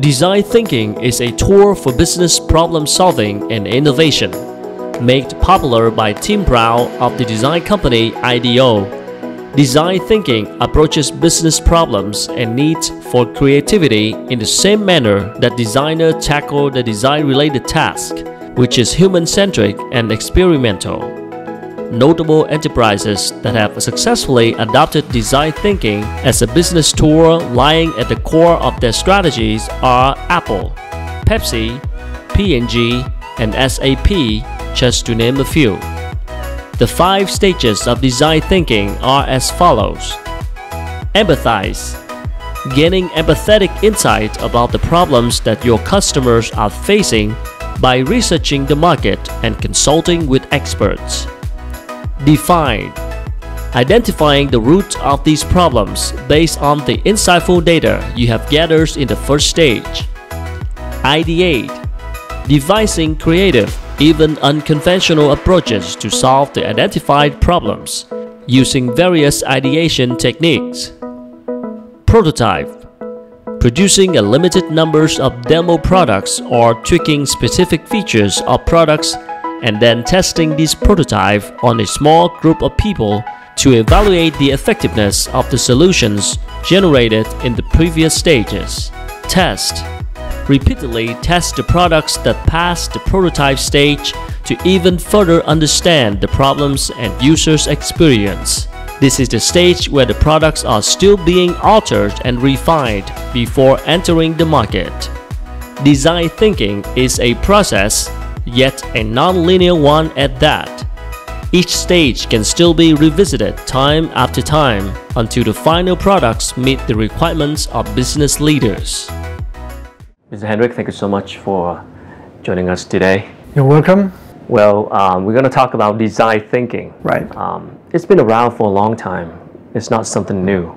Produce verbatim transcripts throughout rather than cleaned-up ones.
Design thinking is a tool for business problem solving and innovation, made popular by Tim Brown of the design company IDEO. Design thinking approaches business problems and needs for creativity in the same manner that designers tackle the design-related task, which is human-centric and experimental. Notable enterprises that have successfully adopted design thinking as a business tool lying at the core of their strategies are Apple, Pepsi, P and G, and S A P, just to name a few. The five stages of design thinking are as follows. Empathize. Gaining empathetic insight about the problems that your customers are facing by researching the market and consulting with experts. Define. Identifying the root of these problems based on the insightful data you have gathered in the first stage. Ideate. Devising creative, even unconventional approaches to solve the identified problems, using various ideation techniques. Prototype. Producing a limited number of demo products or tweaking specific features of products and then testing this prototype on a small group of people to evaluate the effectiveness of the solutions generated in the previous stages. Test. Repeatedly test the products that pass the prototype stage to even further understand the problems and users' experience. This is the stage where the products are still being altered and refined before entering the market. Design thinking is a process, yet a non-linear one at that. Each stage can still be revisited time after time until the final products meet the requirements of business leaders. Mister Henrik, thank you so much for joining us today. You're welcome. Well, um, we're going to talk about design thinking. Right. Um, it's been around for a long time. It's not something new.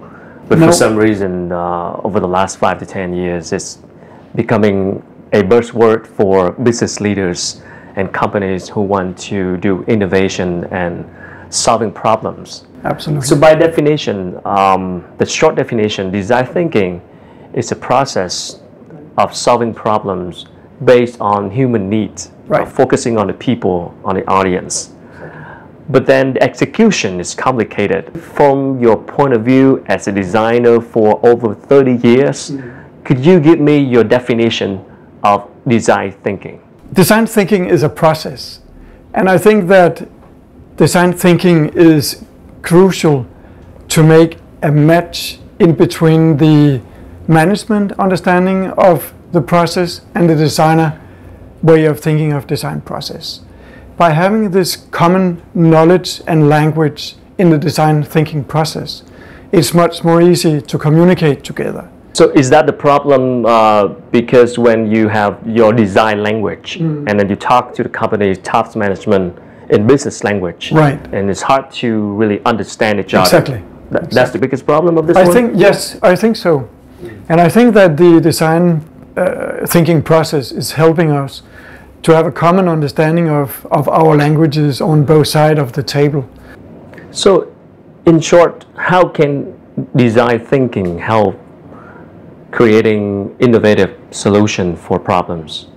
But no. For some reason, uh, over the last five to ten years, it's becoming a buzzword for business leaders and companies who want to do innovation and solving problems. Absolutely. So by definition, um, the short definition, design thinking is a process of solving problems based on human needs, right. Focusing on the people, on the audience. But then the execution is complicated. From your point of view as a designer for over thirty years, mm-hmm. Could you give me your definition of design thinking? Design thinking is a process. And I think that design thinking is crucial to make a match in between the management understanding of the process and the designer way of thinking of design process. By having this common knowledge and language in the design thinking process, it's much more easy to communicate together. So is that the problem uh, because when you have your design language mm. and then you talk to the company's top management in business language, right. And it's hard to really understand each other? Exactly. That, exactly. That's the biggest problem of this I one? think, yes, I think so. And I think that the design uh, thinking process is helping us to have a common understanding of, of our languages on both sides of the table. So, in short, how can design thinking help creating innovative solutions for problems?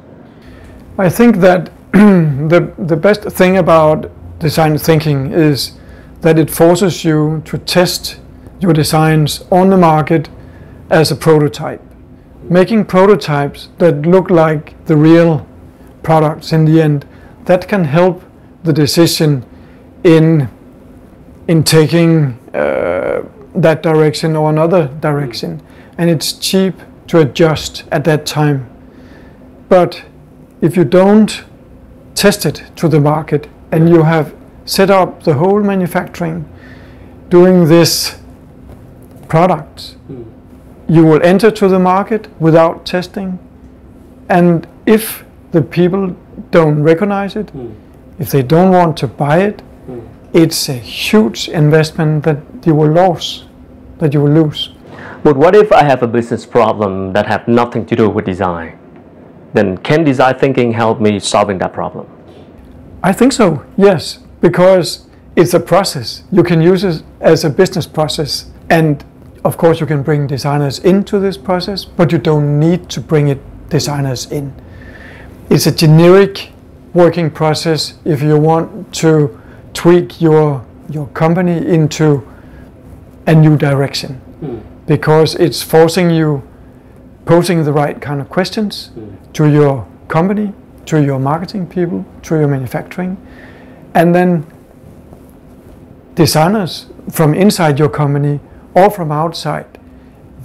I think that the, the best thing about design thinking is that it forces you to test your designs on the market as a prototype. Making prototypes that look like the real products in the end, that can help the decision in, in taking uh, that direction or another direction. And it's cheap to adjust at that time. But if you don't test it to the market and you have set up the whole manufacturing doing this product, you will enter to the market without testing, and if the people don't recognize it, mm. if they don't want to buy it, mm. it's a huge investment that you will lose, that you will lose. But what if I have a business problem that have nothing to do with design? Then can design thinking help me solving that problem? I think so, yes, because it's a process. You can use it as a business process, and Of course, you can bring designers into this process, but you don't need to bring it designers in. It's a generic working process. If you want to tweak your your company into a new direction, mm. because it's forcing you posing the right kind of questions mm. to your company, to your marketing people, to your manufacturing, and then designers from inside your company or from outside,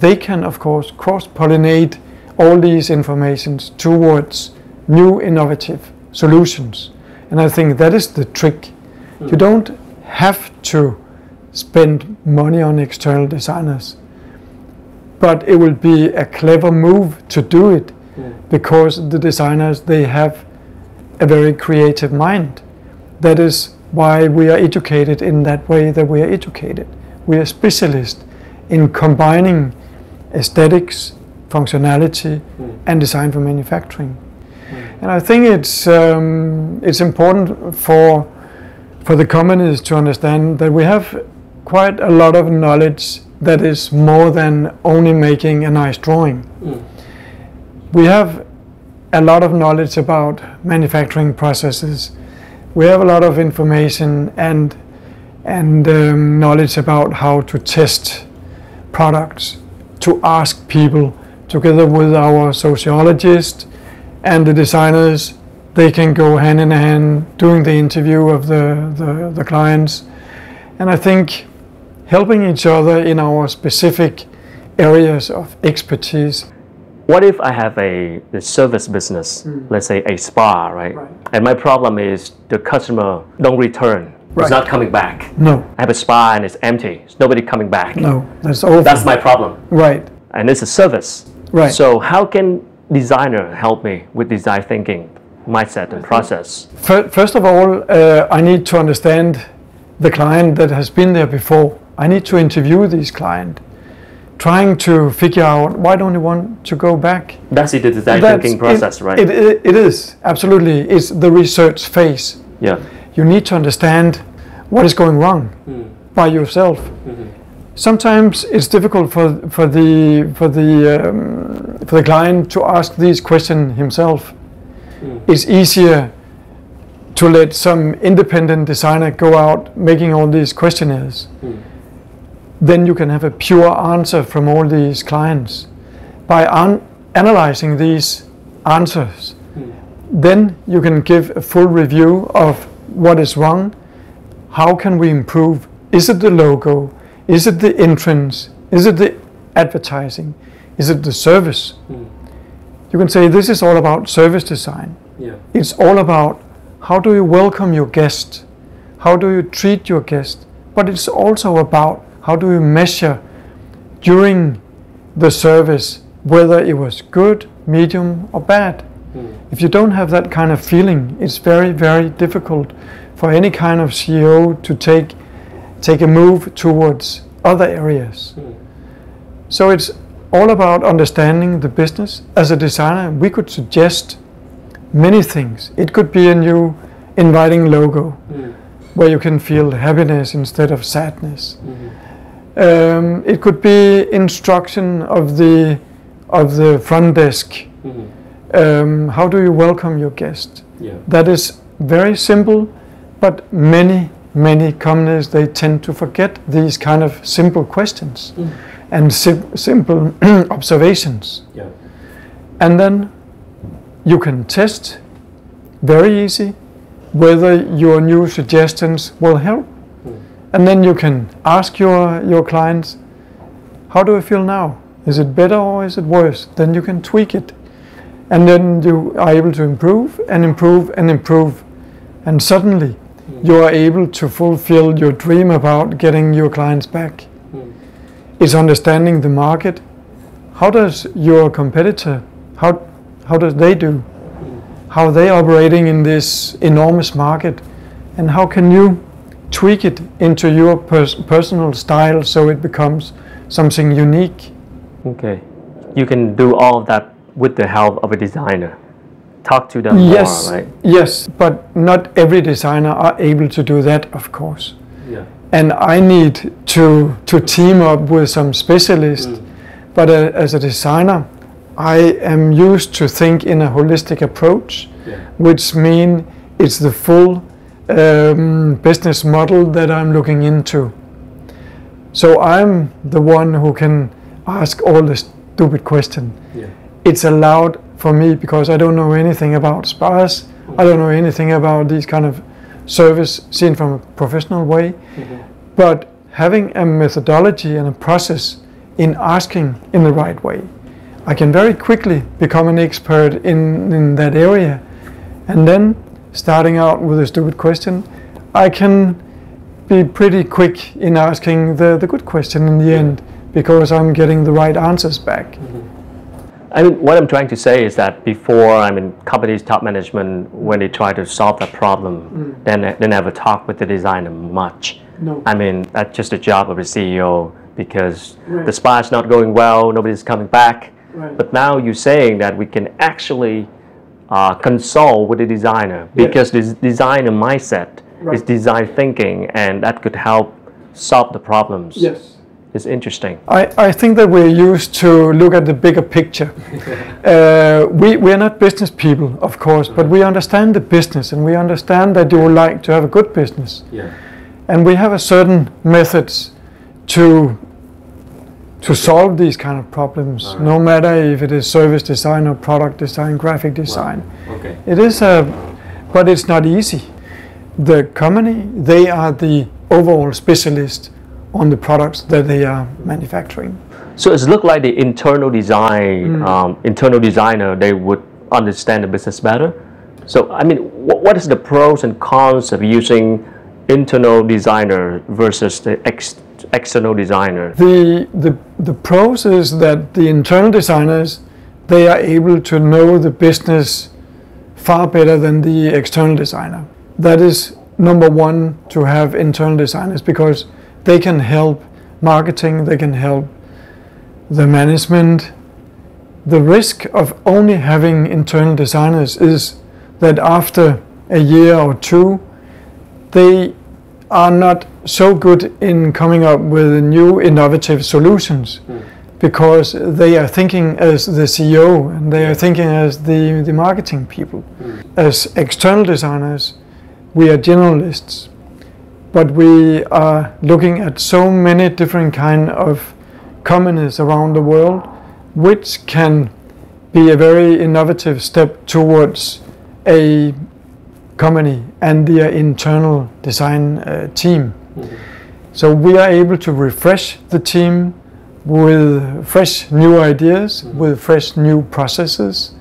they can of course cross-pollinate all these informations towards new innovative solutions. And I think that is the trick. Mm. You don't have to spend money on external designers, but it will be a clever move to do it yeah. because the designers, they have a very creative mind. That is why we are educated in that way that we are educated. We are specialists in combining aesthetics, functionality mm. and design for manufacturing. Mm. And I think it's um, it's important for for the companies to understand that we have quite a lot of knowledge that is more than only making a nice drawing. Mm. We have a lot of knowledge about manufacturing processes. We have a lot of information and and um, knowledge about how to test products, to ask people, together with our sociologists and the designers. They can go hand in hand doing the interview of the, the, the clients. And I think helping each other in our specific areas of expertise. What if I have a, a service business, mm. let's say a spa, right? right? And my problem is the customer don't return. Right. It's not coming back. No. I have a spa and it's empty. There's nobody coming back. No, that's over. That's my problem. Right. And it's a service. Right. So how can designer help me with design thinking, mindset and process? First of all, uh, I need to understand the client that has been there before. I need to interview this client, trying to figure out why don't you want to go back. That's the design That's, thinking process, it, right? It, it, it is, absolutely. It's the research phase. Yeah. You need to understand what is going wrong mm. by yourself. Mm-hmm. Sometimes it's difficult for, for the, for the, um, for the client to ask these questions himself. Mm. It's easier to let some independent designer go out making all these questionnaires. Mm. Then you can have a pure answer from all these clients. By un- analyzing these answers, mm. then you can give a full review of what is wrong, how can we improve, is it the logo, is it the entrance, is it the advertising, is it the service? Mm. You can say this is all about service design. Yeah. It's all about how do you welcome your guest, how do you treat your guest, but it's also about how do you measure during the service whether it was good, medium or bad. Mm. If you don't have that kind of feeling, it's very, very difficult for any kind of C E O to take, take a move towards other areas. Mm. So it's all about understanding the business. As a designer, we could suggest many things. It could be a new inviting logo mm. where you can feel happiness instead of sadness. Mm-hmm. Um, it could be instruction of the of the front desk. Mm-hmm. Um, how do you welcome your guest? Yeah. That is very simple, but many, many companies, they tend to forget these kind of simple questions. Mm. and sim- simple observations. Yeah. And then you can test very easy whether your new suggestions will help. Mm. And then you can ask your, your clients, how do you feel now? Is it better or is it worse? Then you can tweak it. And then you are able to improve and improve and improve. And suddenly mm. you are able to fulfill your dream about getting your clients back. Mm. Is understanding the market. How does your competitor, how how does they do? How are they operating in this enormous market? And how can you tweak it into your pers- personal style so it becomes something unique? Okay. You can do all of that with the help of a designer. Talk to them yes, more, right? Yes, but not every designer are able to do that, of course. Yeah. and I need to to team up with some specialist. Mm. But uh, as a designer, I am used to think in a holistic approach, yeah. which means it's the full um, business model that I'm looking into. So I'm the one who can ask all the stupid question. Yeah. It's allowed for me because I don't know anything about spas. I don't know anything about these kind of service seen from a professional way. Mm-hmm. But having a methodology and a process in asking in the right way, I can very quickly become an expert in, in that area. And then, starting out with a stupid question, I can be pretty quick in asking the, the good question in the end, because I'm getting the right answers back. Mm-hmm. I mean, what I'm trying to say is that before, I mean, companies, top management, when they try to solve that problem, mm. then they never talk with the designer much. No. I mean, that's just the job of the C E O, because right. the spa is not going well, nobody's coming back. Right. But now you're saying that we can actually uh, console with the designer, because yes. the designer mindset right. is design thinking, and that could help solve the problems. Yes. Is interesting. I, I think that we're used to look at the bigger picture. uh, we, we're not business people, of course, but we understand the business, and we understand that you would like to have a good business. Yeah. And we have a certain methods to, to solve these kind of problems, right. no matter if it is service design or product design, graphic design. Wow. Okay. It is a, but it's not easy. The company, they are the overall specialist on the products that they are manufacturing. So it looks like the internal design, mm. um, internal designer, they would understand the business better. So I mean, wh what is the pros and cons of using internal designer versus the ex external designer? The, the, the pros is that the internal designers, they are able to know the business far better than the external designer. That is number one, to have internal designers, because they can help marketing, they can help the management. The risk of only having internal designers is that after a year or two, they are not so good in coming up with new innovative solutions, mm. because they are thinking as the C E O and they are thinking as the, the marketing people. Mm. As external designers, we are generalists. But we are looking at so many different kind of companies around the world, which can be a very innovative step towards a company and their internal design uh, team. Mm-hmm. So we are able to refresh the team with fresh new ideas, mm-hmm. with fresh new processes.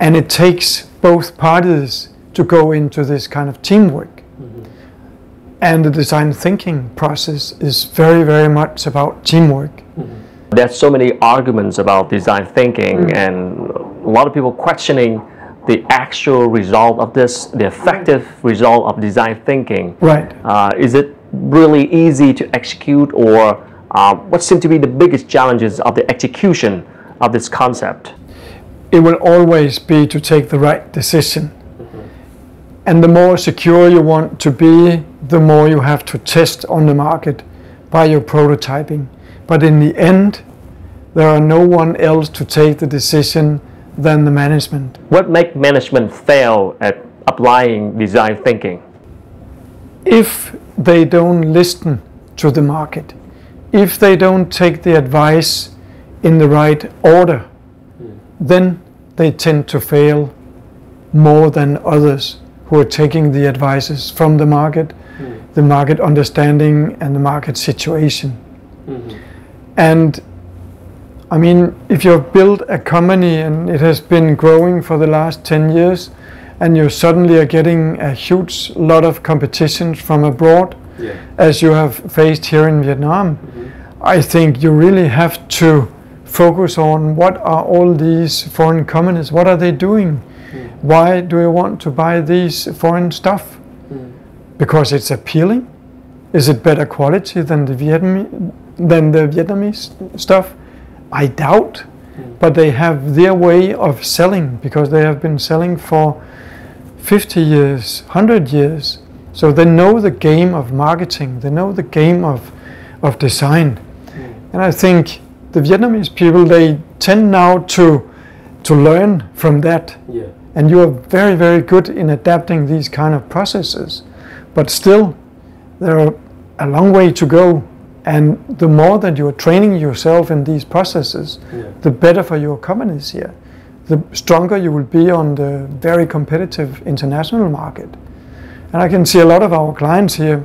And it takes both parties to go into this kind of teamwork. Mm-hmm. And the design thinking process is very, very much about teamwork. Mm-hmm. There's so many arguments about design thinking, mm-hmm. and a lot of people questioning the actual result of this, the effective result of design thinking. Right. Uh, is it really easy to execute, or uh, what seem to be the biggest challenges of the execution of this concept? It will always be to take the right decision. Mm-hmm. And the more secure you want to be, the more you have to test on the market by your prototyping. But in the end, there are no one else to take the decision than the management. What makes management fail at applying design thinking? If they don't listen to the market, if they don't take the advice in the right order, mm. then they tend to fail more than others who are taking the advices from the market, mm. the market understanding and the market situation. Mm-hmm. And I mean, if you've built a company and it has been growing for the last ten years, and you suddenly are getting a huge lot of competition from abroad, yeah. as you have faced here in Vietnam, mm-hmm. I think you really have to focus on what are all these foreign companies, what are they doing? Mm. Why do you want to buy these foreign stuff? Mm. Because it's appealing? Is it better quality than the, Vietnam than the Vietnamese stuff? I doubt. Mm. But they have their way of selling, because they have been selling for fifty years, one hundred years. So they know the game of marketing, they know the game of, of design. And I think the Vietnamese people, they tend now to, to learn from that. Yeah. And you are very, very good in adapting these kind of processes. But still, there are a long way to go. And the more that you are training yourself in these processes, yeah. the better for your companies here. The stronger you will be on the very competitive international market. And I can see a lot of our clients here,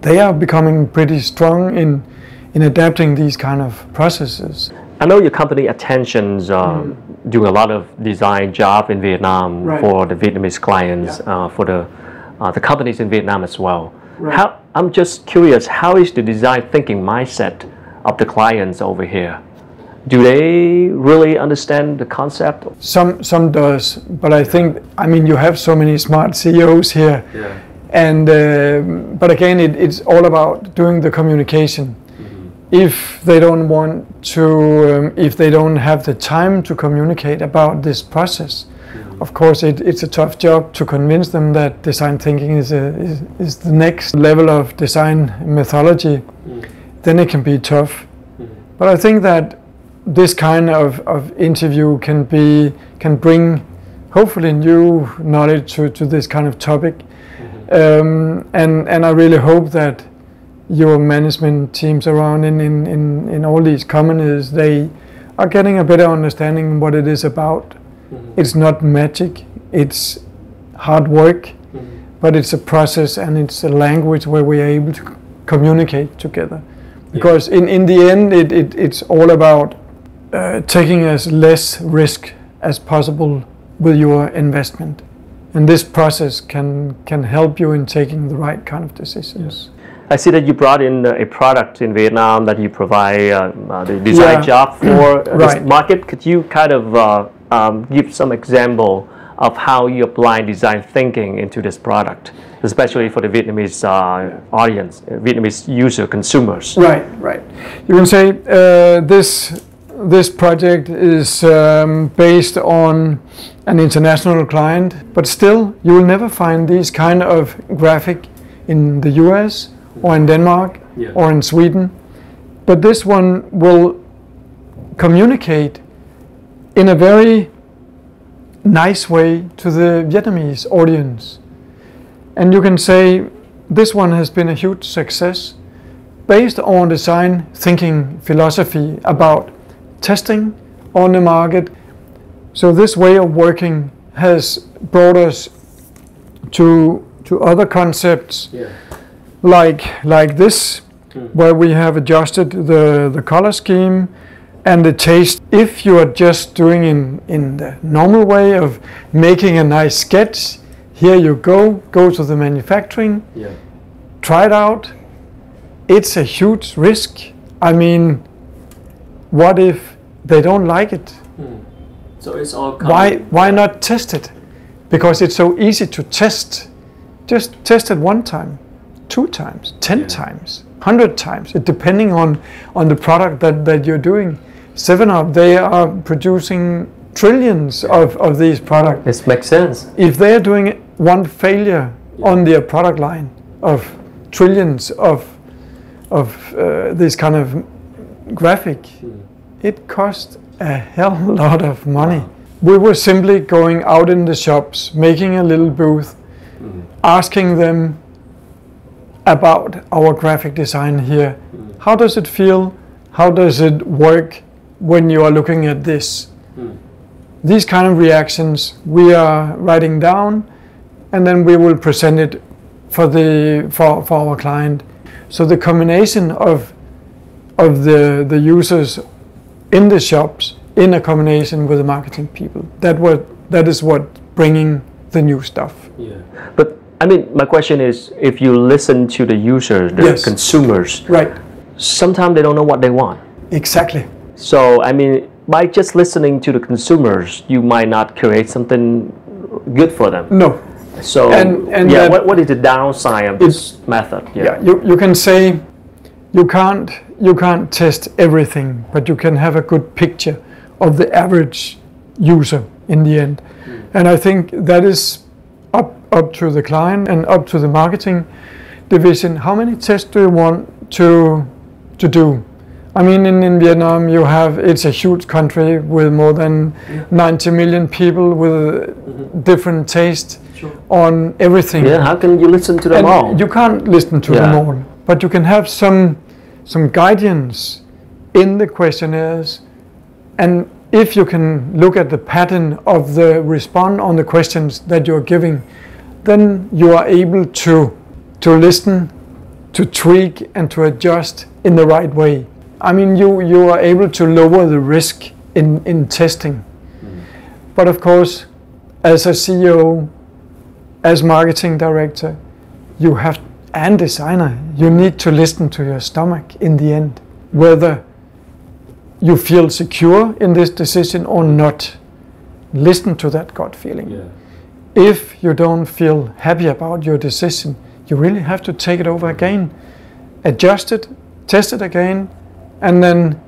they are becoming pretty strong in, in adapting these kind of processes. I know your company attentions um, mm. doing a lot of design job in Vietnam right. for the Vietnamese clients, yeah. uh, for the, uh, the companies in Vietnam as well. Right. How, I'm just curious, how is the design thinking mindset of the clients over here? Do they really understand the concept? Some some does, but I think, I mean, you have so many smart C E Os here. Yeah. And, uh, but again, it, it's all about doing the communication. Mm-hmm. If they don't want to, um, if they don't have the time to communicate about this process, mm-hmm. of course, it, it's a tough job to convince them that design thinking is, a, is, is the next level of design methodology. Mm-hmm. Then it can be tough. Mm-hmm. But I think that this kind of, of interview can be can bring hopefully new knowledge to, to this kind of topic, mm-hmm. um, and and I really hope that your management teams around in, in, in, in all these companies, they are getting a better understanding what it is about. Mm-hmm. It's not magic, it's hard work, mm-hmm. but it's a process and it's a language where we are able to communicate together, because yeah. in, in the end it, it it's all about Uh, taking as less risk as possible with your investment, and this process can can help you in taking the right kind of decisions. Yes. I see that you brought in a product in Vietnam that you provide uh, uh, the design yeah. job for uh, right. this market. Could you kind of uh, um, give some example of how you apply design thinking into this product, especially for the Vietnamese uh, audience, Vietnamese user consumers? Right, right. You can say uh, this. This project is um, based on an international client, but still you will never find these kind of graphic in the U S or in Denmark yeah. or in Sweden. But this one will communicate in a very nice way to the Vietnamese audience. And you can say this one has been a huge success based on design thinking philosophy about testing on the market. So this way of working has brought us to to other concepts yeah. like like this mm. where we have adjusted the the color scheme and the taste. If you are just doing in in the normal way of making a nice sketch, here you go go to the manufacturing yeah. try it out. It's a huge risk. I mean, what if they don't like it? Mm. So it's all coming. Why, why not test it? Because it's so easy to test. Just test it one time, two times, ten yeah. times, hundred times, it, depending on, on the product that, that you're doing. seven up, they are producing trillions of, of these products. This makes sense. If they're doing one failure yeah. on their product line of trillions of, of uh, this kind of graphic, it cost a hell of a lot of money. We were simply going out in the shops, making a little booth, mm-hmm. asking them about our graphic design here. Mm-hmm. How does it feel? How does it work when you are looking at this? Mm-hmm. These kind of reactions we are writing down, and then we will present it for the for, for our client. So the combination of of the, the users in the shops in a combination with the marketing people. That what that is what bringing the new stuff. Yeah. But I mean, my question is, if you listen to the users, the yes. consumers, right. sometimes they don't know what they want. Exactly. So I mean, by just listening to the consumers, you might not create something good for them. No. So and, and yeah, what, what is the downside of this method? Yeah. yeah you, you can say you can't You can't test everything, but you can have a good picture of the average user in the end. Mm. And I think that is up up to the client and up to the marketing division. How many tests do you want to to do? I mean, in, in Vietnam, you have, it's a huge country with more than yeah. ninety million people with mm-hmm. different taste sure. on everything. Yeah, how can you listen to them and all? You can't listen to yeah. them all, but you can have some some guidance in the questionnaires, and if you can look at the pattern of the response on the questions that you're giving, then you are able to to listen, to tweak, and to adjust in the right way. I mean, you, you are able to lower the risk in, in testing. Mm. But of course, as a C E O, as marketing director, you have, and designer, you need to listen to your stomach in the end, whether you feel secure in this decision or not. Listen to that gut feeling. Yeah. If you don't feel happy about your decision, you really have to take it over again, adjust it, test it again, and then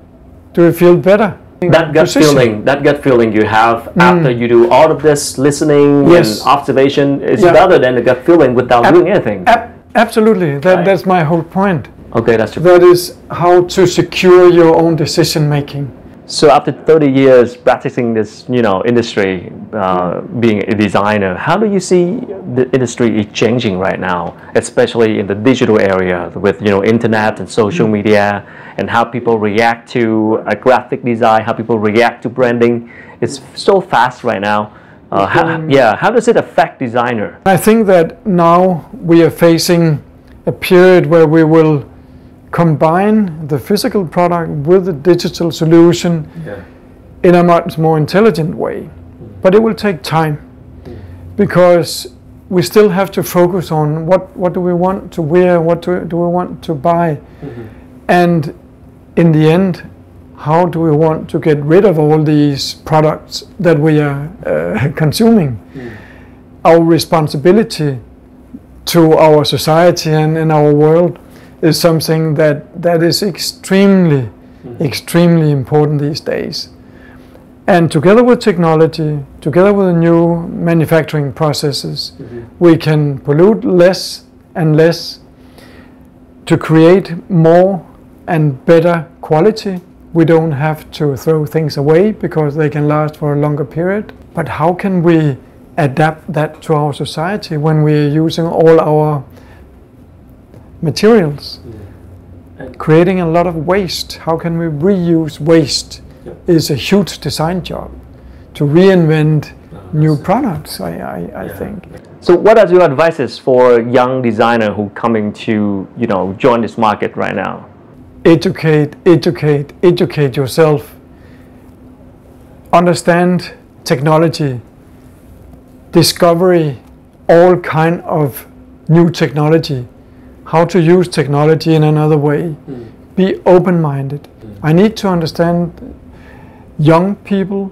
do you feel better? That gut decision. feeling, that gut feeling you have mm. after you do all of this listening yes. and observation is yeah. better than the gut feeling without ab- doing anything. Ab- absolutely, that, right. that's my whole point. Okay, that's true. That is how to secure your own decision making. So after thirty years practicing this, you know, industry, uh, being a designer, how do you see the industry changing right now, especially in the digital area with, you know, internet and social media, and how people react to a graphic design, how people react to branding? It's so fast right now. Uh, how, yeah, how does it affect designer? I think that now we are facing a period where we will combine the physical product with the digital solution yeah. in a much more intelligent way. But it will take time because we still have to focus on what, what do we want to wear, what do, do we want to buy, mm-hmm. and in the end, how do we want to get rid of all these products that we are uh, consuming? Mm. Our responsibility to our society and in our world is something that, that is extremely, mm-hmm. extremely important these days. And together with technology, together with the new manufacturing processes, mm-hmm. we can pollute less and less to create more and better quality. We don't have to throw things away because they can last for a longer period. But how can we adapt that to our society when we're using all our materials, yeah. creating a lot of waste? How can we reuse waste? Yeah. Is a huge design job to reinvent no, new products. I, I, I yeah. think. So, what are your advices for young designer who coming to you know join this market right now? Educate, educate, educate yourself. Understand technology, discovery, all kind of new technology. How to use technology in another way. Mm. Be open-minded. Mm. I need to understand young people,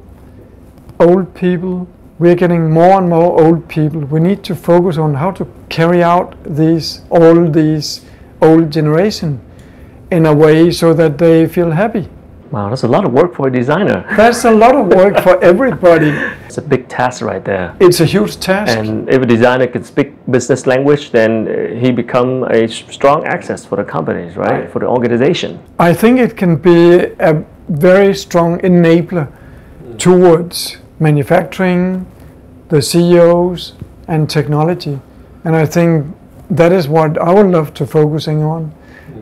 old people. We're getting more and more old people. We need to focus on how to carry out these, all these old generation in a way so that they feel happy. Wow, that's a lot of work for a designer. That's a lot of work for everybody. It's a big task right there. It's a huge task. And if a designer can speak business language, then he become a strong access for the companies, right? right? For the organization. I think it can be a very strong enabler towards manufacturing, the C E Os, and technology. And I think that is what I would love to focusing on.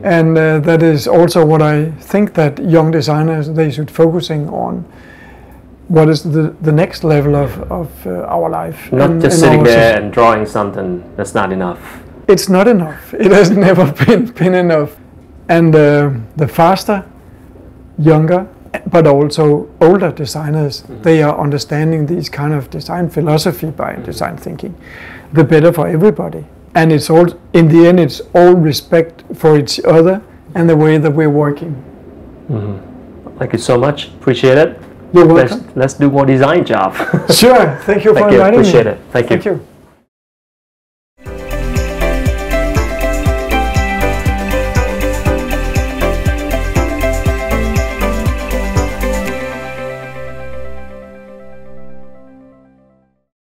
And uh, that is also what I think that young designers, they should focusing on. What is the, the next level of, of uh, our life? Not in, just in sitting there system. and drawing something. That's not enough. It's not enough. It has never been, been enough. And uh, the faster, younger, but also older designers, mm-hmm. they are understanding these kind of design philosophy by mm-hmm. design thinking. The better for everybody. And it's all, in the end, it's all respect for each other and the way that we're working. Mm-hmm. Thank you so much. Appreciate it. You're welcome. Let's, let's do more design job. Sure. Thank you for inviting me. Appreciate it. Thank you. Thank you.